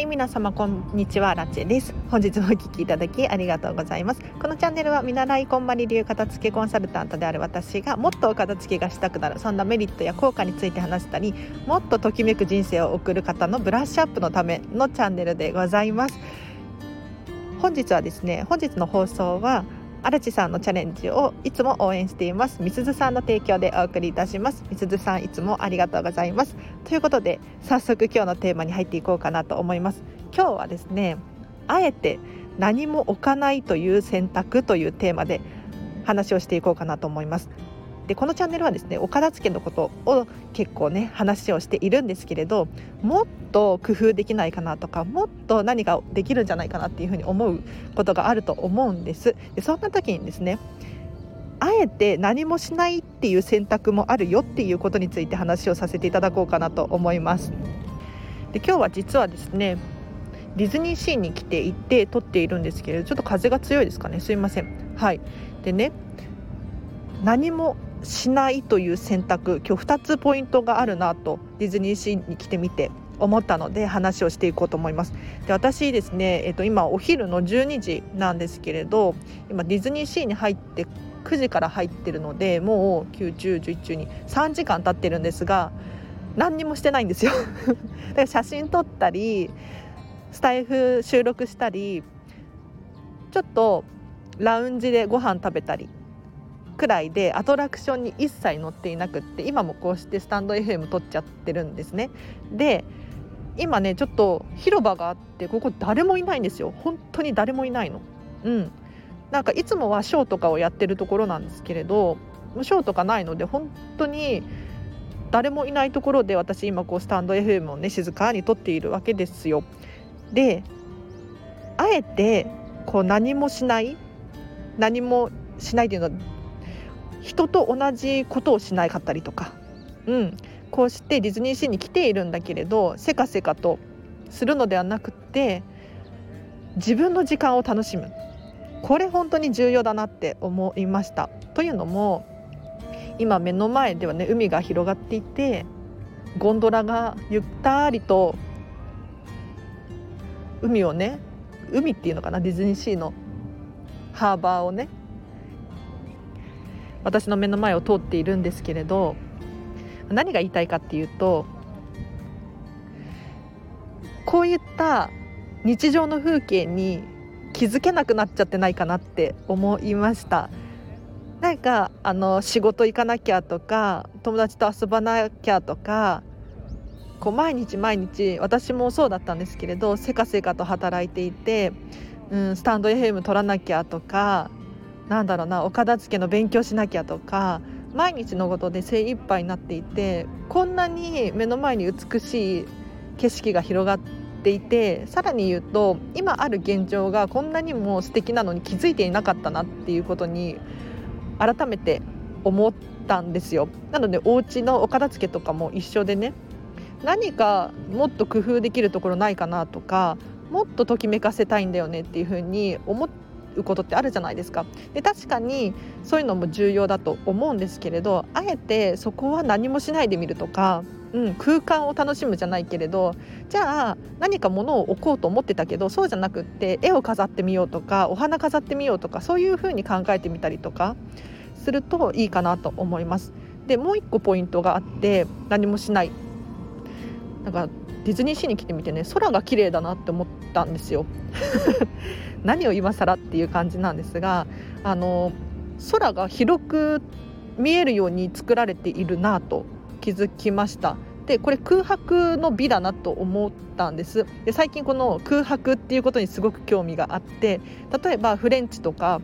はい、皆様こんにちは、ラチェです。本日もお聞きいただきありがとうございます。このチャンネルは見習いこんまり流片付けコンサルタントである私が、もっとお片付けがしたくなる、そんなメリットや効果について話したり、もっとときめく人生を送る方のブラッシュアップのためのチャンネルでございます。本日はですね、本日の放送はアラチさんのチャレンジをいつも応援していますみすずさんの提供でお送りいたします。みすずさん、いつもありがとうございます。ということで、早速今日のテーマに入っていこうかなと思います。今日はですね、あえて何も置かないという選択というテーマで話をしていこうかなと思います。で、このチャンネルはですね、お片付けのことを結構ね話をしているんですけれど、もっと工夫できないかなとか、もっと何ができるんじゃないかなっていうふうに思うことがあると思うんです。で、そんな時にですね、あえて何もしないっていう選択もあるよっていうことについて話をさせていただこうかなと思います。で、今日は実はですね、ディズニーシーに来ていて撮っているんですけれど、ちょっと風が強いですかね、すいません。はい。でね、何もしないという選択、今日2つポイントがあるなとディズニーシーに来てみて思ったので、話をしていこうと思います。で、私ですね、今お昼の12時なんですけれど、今ディズニーシーに入って9時から入ってるので、もう9、10、11、12、3時間経ってるんですが、何にもしてないんですよだから写真撮ったり、スタイフ収録したり、ちょっとラウンジでご飯食べたりくらいで、アトラクションに一切乗っていなくって、今もこうしてスタンド FM 撮っちゃってるんですね。で、今ねちょっと広場があって、ここ誰もいないんですよ。本当に誰もいないの。うん。なんかいつもはショーとかをやってるところなんですけれど、ショーとかないので本当に誰もいないところで、私今こうスタンド FM をね静かに撮っているわけですよ。で、あえてこう何もしないというのは、人と同じことをしなかったりとか、うん、こうしてディズニーシーに来ているんだけれど、せかせかとするのではなくて、自分の時間を楽しむ、これ本当に重要だなって思いました。というのも、今目の前ではね海が広がっていて、ゴンドラがゆったりと海をね、海っていうのかな、ディズニーシーのハーバーをね、私の目の前を通っているんですけれど、何が言いたいかっていうと、こういった日常の風景に気づけなくなっちゃってないかなって思いました。なんか仕事行かなきゃとか、友達と遊ばなきゃとか、こう毎日私もそうだったんですけれど、せかせかと働いていて、スタンド FM 撮らなきゃとか、なんだろうな、お片付けの勉強しなきゃとか、毎日のことで精一杯になっていて、こんなに目の前に美しい景色が広がっていて、さらに言うと今ある現状がこんなにも素敵なのに気づいていなかったなっていうことに改めて思ったんですよ。なので、お家のお片付けとかも一緒でね、何かもっと工夫できるところないかなとか、もっとときめかせたいんだよねっていうふうに思ってことってあるじゃないですか。で、確かにそういうのも重要だと思うんですけれど、あえてそこは何もしないでみるとか、空間を楽しむじゃないけれど、じゃあ何か物を置こうと思ってたけど、そうじゃなくって絵を飾ってみようとか、お花飾ってみようとか、そういう風に考えてみたりとかするといいかなと思います。で、もう一個ポイントがあって、何もしない、なんかディズニーシーに来てみてね、空が綺麗だなって思ったんですよ何を今更っていう感じなんですが、空が広く見えるように作られているなと気づきました。で、これ空白の美だなと思ったんです。で、最近この空白っていうことにすごく興味があって、例えばフレンチとか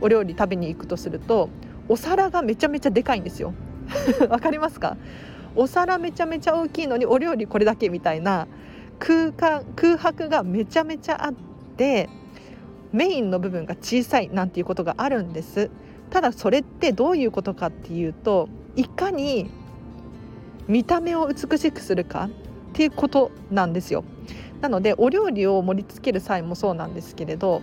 お料理食べに行くとすると、お皿がめちゃめちゃでかいんですよわかりますか？お皿めちゃめちゃ大きいのにお料理これだけみたいな空白がめちゃめちゃあって、メインの部分が小さいなんていうことがあるんです。ただ、それってどういうことかっていうと、いかに見た目を美しくするかっていうことなんですよ。なので、お料理を盛り付ける際もそうなんですけれど、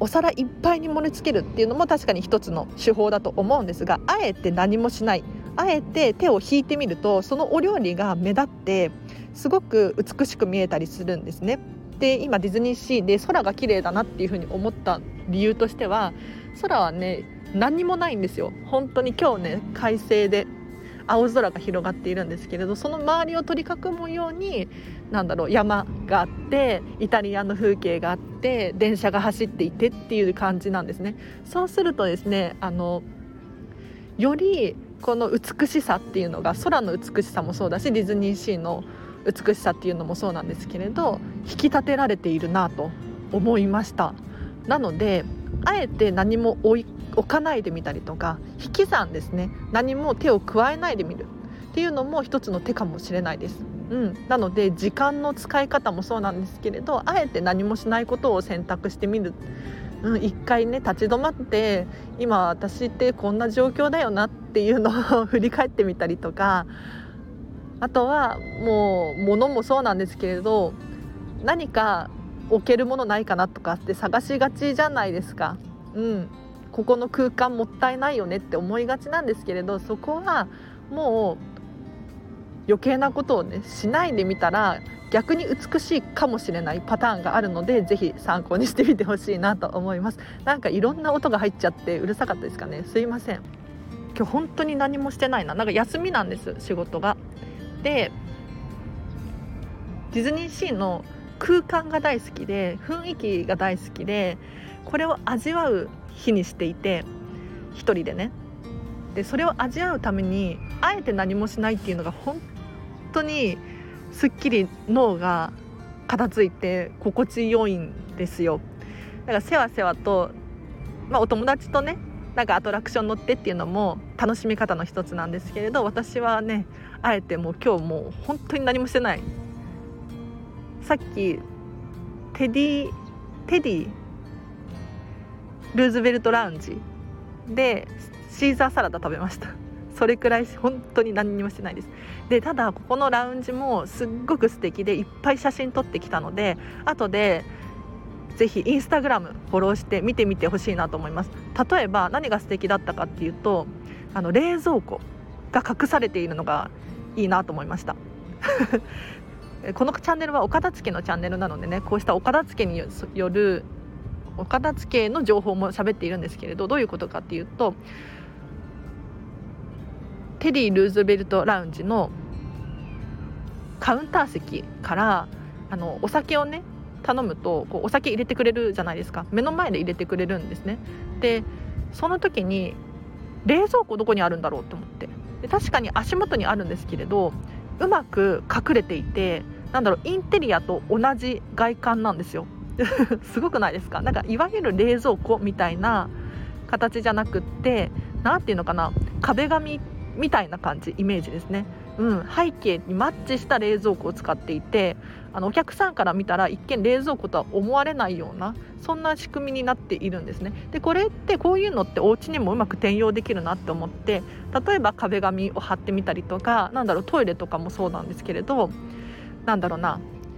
お皿いっぱいに盛り付けるっていうのも確かに一つの手法だと思うんですが、あえて何もしない、あえて手を引いてみるとそのお料理が目立ってすごく美しく見えたりするんですね。で、今ディズニーシーで空が綺麗だなっていうふうに思った理由としては、空はね何にもないんですよ。本当に今日ね快晴で青空が広がっているんですけれど、その周りを取り囲むように山があって、イタリアの風景があって、電車が走っていてっていう感じなんですね。そうするとですね、よりこの美しさっていうのが、空の美しさもそうだしディズニーシーの美しさっていうのもそうなんですけれど、引き立てられているなと思いました。なのであえて何も置かないでみたりとか、引き算ですね、何も手を加えないでみるっていうのも一つの手かもしれないです、なので時間の使い方もそうなんですけれど、あえて何もしないことを選択してみる、一回ね立ち止まって、今私ってこんな状況だよなっていうのを振り返ってみたりとか、あとはもう物もそうなんですけれど、何か置けるものないかなとかって探しがちじゃないですか、ここの空間もったいないよねって思いがちなんですけれど、そこはもう余計なことをねしないでみたら逆に美しいかもしれないパターンがあるので、ぜひ参考にしてみてほしいなと思います。なんかいろんな音が入っちゃってうるさかったですかね、すいません。今日本当に何もしてないな、なんか休みなんです、仕事が。でディズニーシーの空間が大好きで雰囲気が大好きで、これを味わう日にしていて、一人でね。でそれを味わうためにあえて何もしないっていうのが本当にすっきり脳が片付いて心地よいんですよ。だからせわせわと、お友達とねなんかアトラクション乗ってっていうのも楽しみ方の一つなんですけれど、私はねあえてもう今日もう本当に何もしてない。さっきテディルーズベルトラウンジでシーザーサラダ食べました。それくらい本当に何にもしてないです。でただここのラウンジもすっごく素敵でいっぱい写真撮ってきたので、後でぜひインスタグラムフォローして見てみてほしいなと思います。例えば何が素敵だったかっていうと、冷蔵庫が隠されているのがいいなと思いましたこのチャンネルはお片付けのチャンネルなのでね、こうしたお片付けによるお片付けの情報も喋っているんですけれど、どういうことかっていうと、テディルーズベルトラウンジのカウンター席からお酒をね頼むとこうお酒入れてくれるじゃないですか。目の前で入れてくれるんですね。でその時に冷蔵庫どこにあるんだろうと思って、で確かに足元にあるんですけれど、うまく隠れていて、インテリアと同じ外観なんですよすごくないですか。なんかいわゆる冷蔵庫みたいな形じゃなくって、なんていうのかな、壁紙みたいな感じ、イメージですね、背景にマッチした冷蔵庫を使っていて、お客さんから見たら一見冷蔵庫とは思われないような、そんな仕組みになっているんですね。でこれってこういうのってお家にもうまく転用できるなって思って、例えば壁紙を貼ってみたりとか、トイレとかもそうなんですけれど、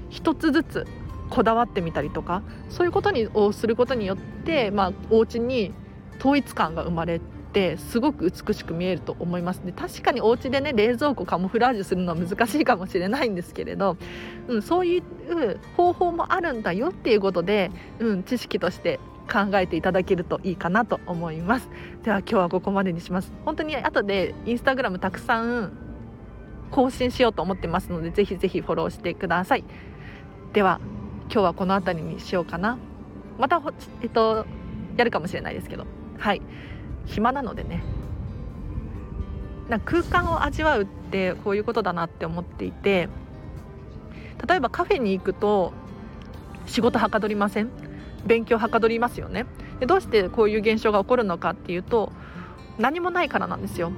一つずつこだわってみたりとか、そういうことをすることによって、お家に統一感が生まれてすごく美しく見えると思います。で確かにお家でね冷蔵庫カモフラージュするのは難しいかもしれないんですけれど、そういう方法もあるんだよっていうことで、知識として考えていただけるといいかなと思います。では今日はここまでにします。本当に後でインスタグラムたくさん更新しようと思ってますので、ぜひぜひフォローしてください。では今日はこの辺りにしようかな。またやるかもしれないですけど、はい、暇なのでね。なんか空間を味わうってこういうことだなって思っていて、例えばカフェに行くと仕事はかどりません？勉強はかどりますよね。でどうしてこういう現象が起こるのかっていうと、何もないからなんですよ。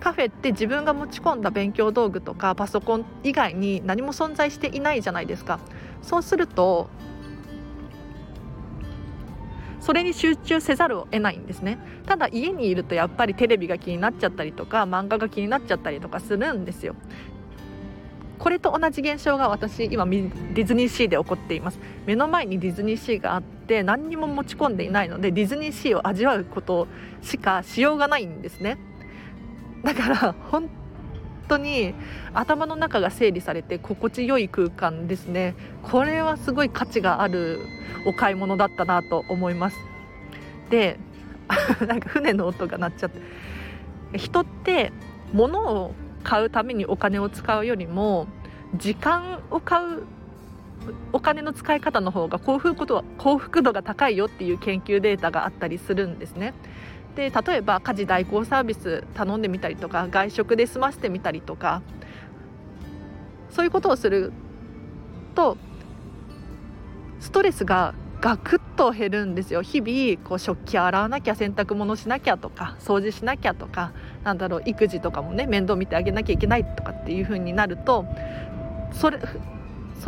カフェって自分が持ち込んだ勉強道具とかパソコン以外に何も存在していないじゃないですか。そうするとそれに集中せざるを得ないんですね。ただ家にいるとやっぱりテレビが気になっちゃったりとか、漫画が気になっちゃったりとかするんですよ。これと同じ現象が私今ディズニーシーで起こっています。目の前にディズニーシーがあって何にも持ち込んでいないので、ディズニーシーを味わうことしかしようがないんですね。だから本当に頭の中が整理されて心地よい空間ですね。これはすごい価値があるお買い物だったなと思います。でなんか船の音が鳴っちゃって、人って物を買うためにお金を使うよりも時間を買うお金の使い方の方が幸福度が高いよっていう研究データがあったりするんですね。で、例えば家事代行サービス頼んでみたりとか、外食で済ませてみたりとか、そういうことをするとストレスがガクッと減るんですよ。日々こう食器洗わなきゃ、洗濯物しなきゃとか、掃除しなきゃとか、なんだろう、育児とかもね、面倒見てあげなきゃいけないとかっていう風になると、そ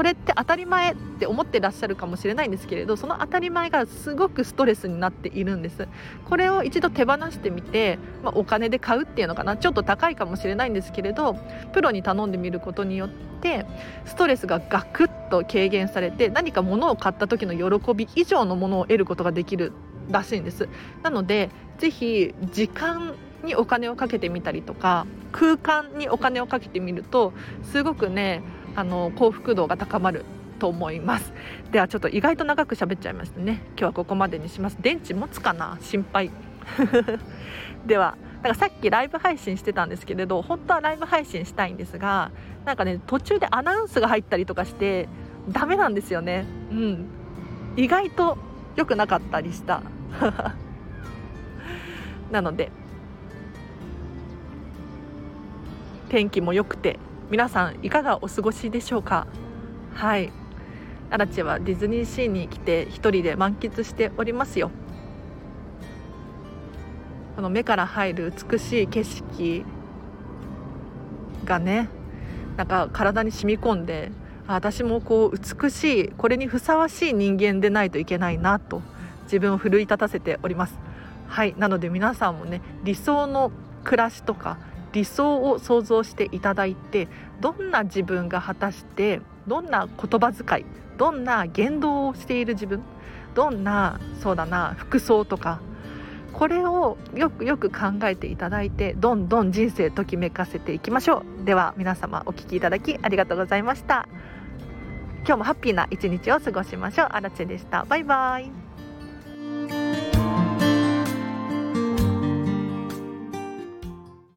れって当たり前って思ってらっしゃるかもしれないんですけれど、その当たり前がすごくストレスになっているんです。これを一度手放してみて、お金で買うっていうのかな、ちょっと高いかもしれないんですけれど、プロに頼んでみることによってストレスがガクッと軽減されて、何か物を買った時の喜び以上のものを得ることができるらしいんです。なのでぜひ時間にお金をかけてみたりとか、空間にお金をかけてみるとすごくね、幸福度が高まると思います。ではちょっと意外と長く喋っちゃいましたね。今日はここまでにします。電池持つかな、心配ではなんかさっきライブ配信してたんですけれど、本当はライブ配信したいんですが、なんかね、途中でアナウンスが入ったりとかしてダメなんですよね、うん、意外と良くなかったりしたなので天気も良くて皆さんいかがお過ごしでしょうか。はい、アラチェはディズニーシーに来て一人で満喫しておりますよ。この目から入る美しい景色がね、なんか体に染み込んで、私もこう美しい、これにふさわしい人間でないといけないなと自分を奮い立たせております。はい、なので皆さんもね、理想の暮らしとか理想を想像していただいて、どんな自分が果たして、どんな言葉遣い、どんな言動をしている自分、どんな、そうだな、服装とか、これをよくよく考えていただいて、どんどん人生ときめかせていきましょう。では皆様お聞きいただきありがとうございました。今日もハッピーな一日を過ごしましょう。アラチェでした。バイバイ。